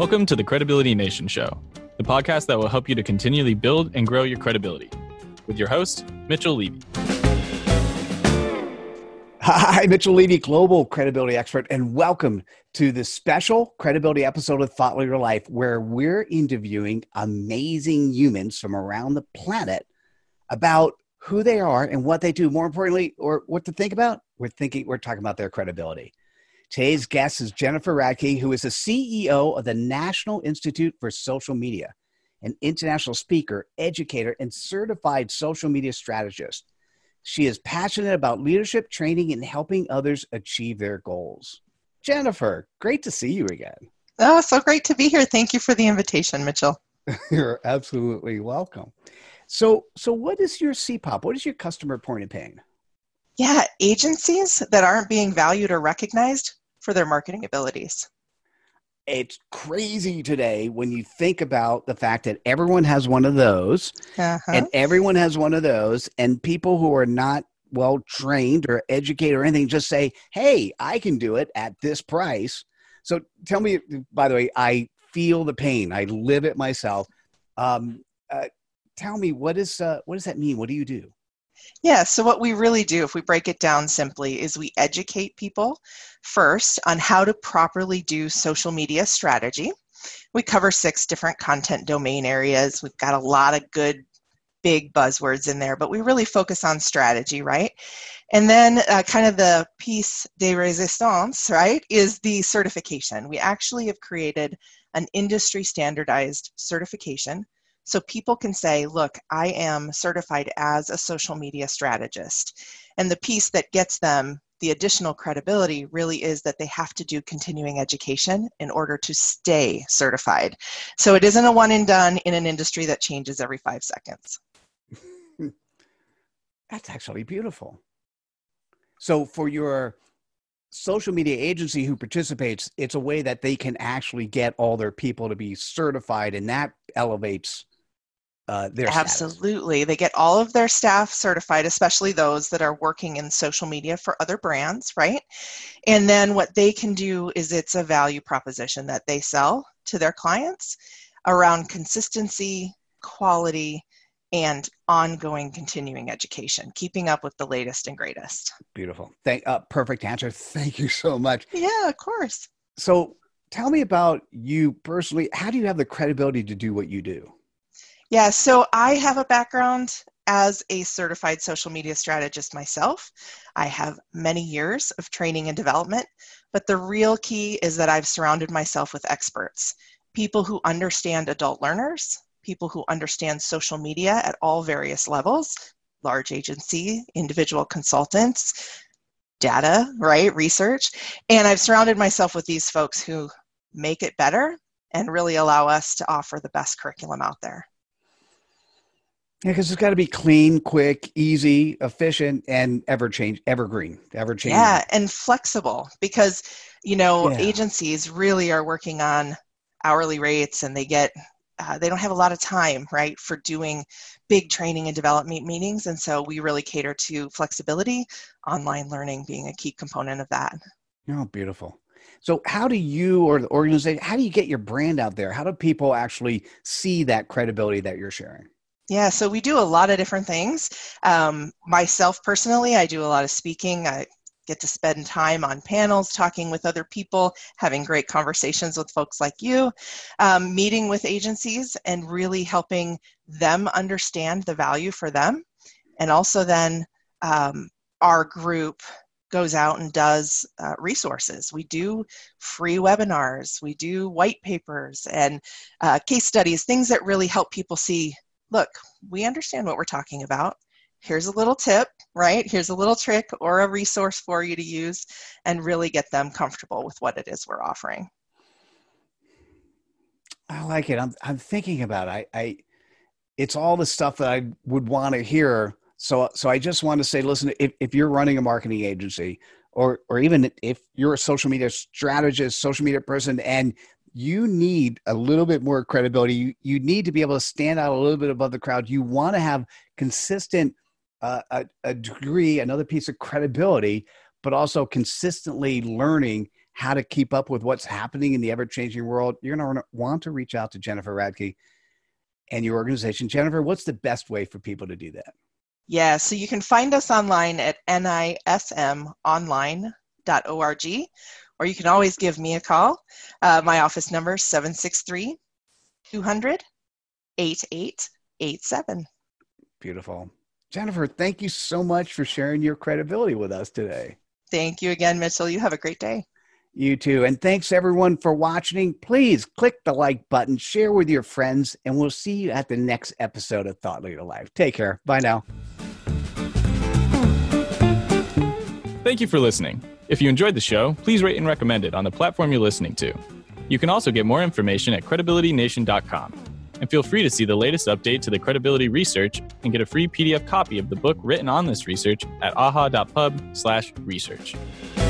Welcome to the Credibility Nation Show, the podcast that will help you to continually build and grow your credibility. With your host, Mitchell Levy. Hi, Mitchell Levy, global credibility expert, and welcome to this special credibility episode of Thought Leader Life, where we're interviewing amazing humans from around the planet about who they are and what they do. More importantly, or what to think about, we're talking about their credibility. Today's guest is Jennifer Radke, who is the CEO of the National Institute for Social Media, an international speaker, educator, and certified social media strategist. She is passionate about leadership, training, and helping others achieve their goals. Jennifer, great to see you again. Oh, so great to be here. Thank you for the invitation, Mitchell. You're absolutely welcome. So what is your CPOP? What is your customer point of pain? Yeah, agencies that aren't being valued or recognized for their marketing abilities. It's crazy today when you think about the fact that everyone has one of those and everyone has one of those, and people who are not well trained or educated or anything just say, hey, I can do it at this price. So tell me, by the way, I feel the pain. I live it myself. Tell me, what does that mean? What do you do? Yeah, so what we really do, if we break it down simply, is we educate people first on how to properly do social media strategy. We cover 6 different content domain areas. We've got a lot of good, big buzzwords in there, but we really focus on strategy, right? And then kind of the piece de resistance, right, is the certification. We actually have created an industry standardized certification. So people can say, look, I am certified as a social media strategist. And the piece that gets them the additional credibility really is that they have to do continuing education in order to stay certified. So it isn't a one and done in an industry that changes every 5 seconds. That's actually beautiful. So for your social media agency who participates, it's a way that they can actually get all their people to be certified, and that elevates their Absolutely. Status. They get all of their staff certified, especially those that are working in social media for other brands, right? And then what they can do is it's a value proposition that they sell to their clients around consistency, quality, and ongoing continuing education, keeping up with the latest and greatest. Beautiful. Perfect answer. Thank you so much. Yeah, of course. So tell me about you personally. How do you have the credibility to do what you do? Yeah, so I have a background as a certified social media strategist myself. I have many years of training and development, but the real key is that I've surrounded myself with experts, people who understand adult learners, people who understand social media at all various levels, large agency, individual consultants, data, right, research. And I've surrounded myself with these folks who make it better and really allow us to offer the best curriculum out there. Yeah, because it's got to be clean, quick, easy, efficient, and evergreen. Yeah, and flexible because, agencies really are working on hourly rates, and they get, they don't have a lot of time, right, for doing big training and development meetings. And so we really cater to flexibility, online learning being a key component of that. Oh, beautiful. So how do you or the organization, how do you get your brand out there? How do people actually see that credibility that you're sharing? Yeah, so we do a lot of different things. Myself personally, I do a lot of speaking. I get to spend time on panels, talking with other people, having great conversations with folks like you, meeting with agencies and really helping them understand the value for them. And also then our group goes out and does resources. We do free webinars, we do white papers and case studies, things that really help people see, look, we understand what we're talking about. Here's a little tip, right? Here's a little trick or a resource for you to use and really get them comfortable with what it is we're offering. I like it. I'm thinking about it. It's all the stuff that I would want to hear. So I just want to say, listen, if you're running a marketing agency or even if you're a social media strategist, social media person, and you need a little bit more credibility. You need to be able to stand out a little bit above the crowd. You want to have consistent a degree, another piece of credibility, but also consistently learning how to keep up with what's happening in the ever-changing world, you're going to want to reach out to Jennifer Radke and your organization. Jennifer, what's the best way for people to do that? Yeah, so you can find us online at nismonline.org, or you can always give me a call. My office number is 763-200-8887. Beautiful. Jennifer, thank you so much for sharing your credibility with us today. Thank you again, Mitchell. You have a great day. You too. And thanks everyone for watching. Please click the like button, share with your friends, and we'll see you at the next episode of Thought Leader Life. Take care. Bye now. Thank you for listening. If you enjoyed the show, please rate and recommend it on the platform you're listening to. You can also get more information at credibilitynation.com. And feel free to see the latest update to the credibility research and get a free PDF copy of the book written on this research at aha.pub/research.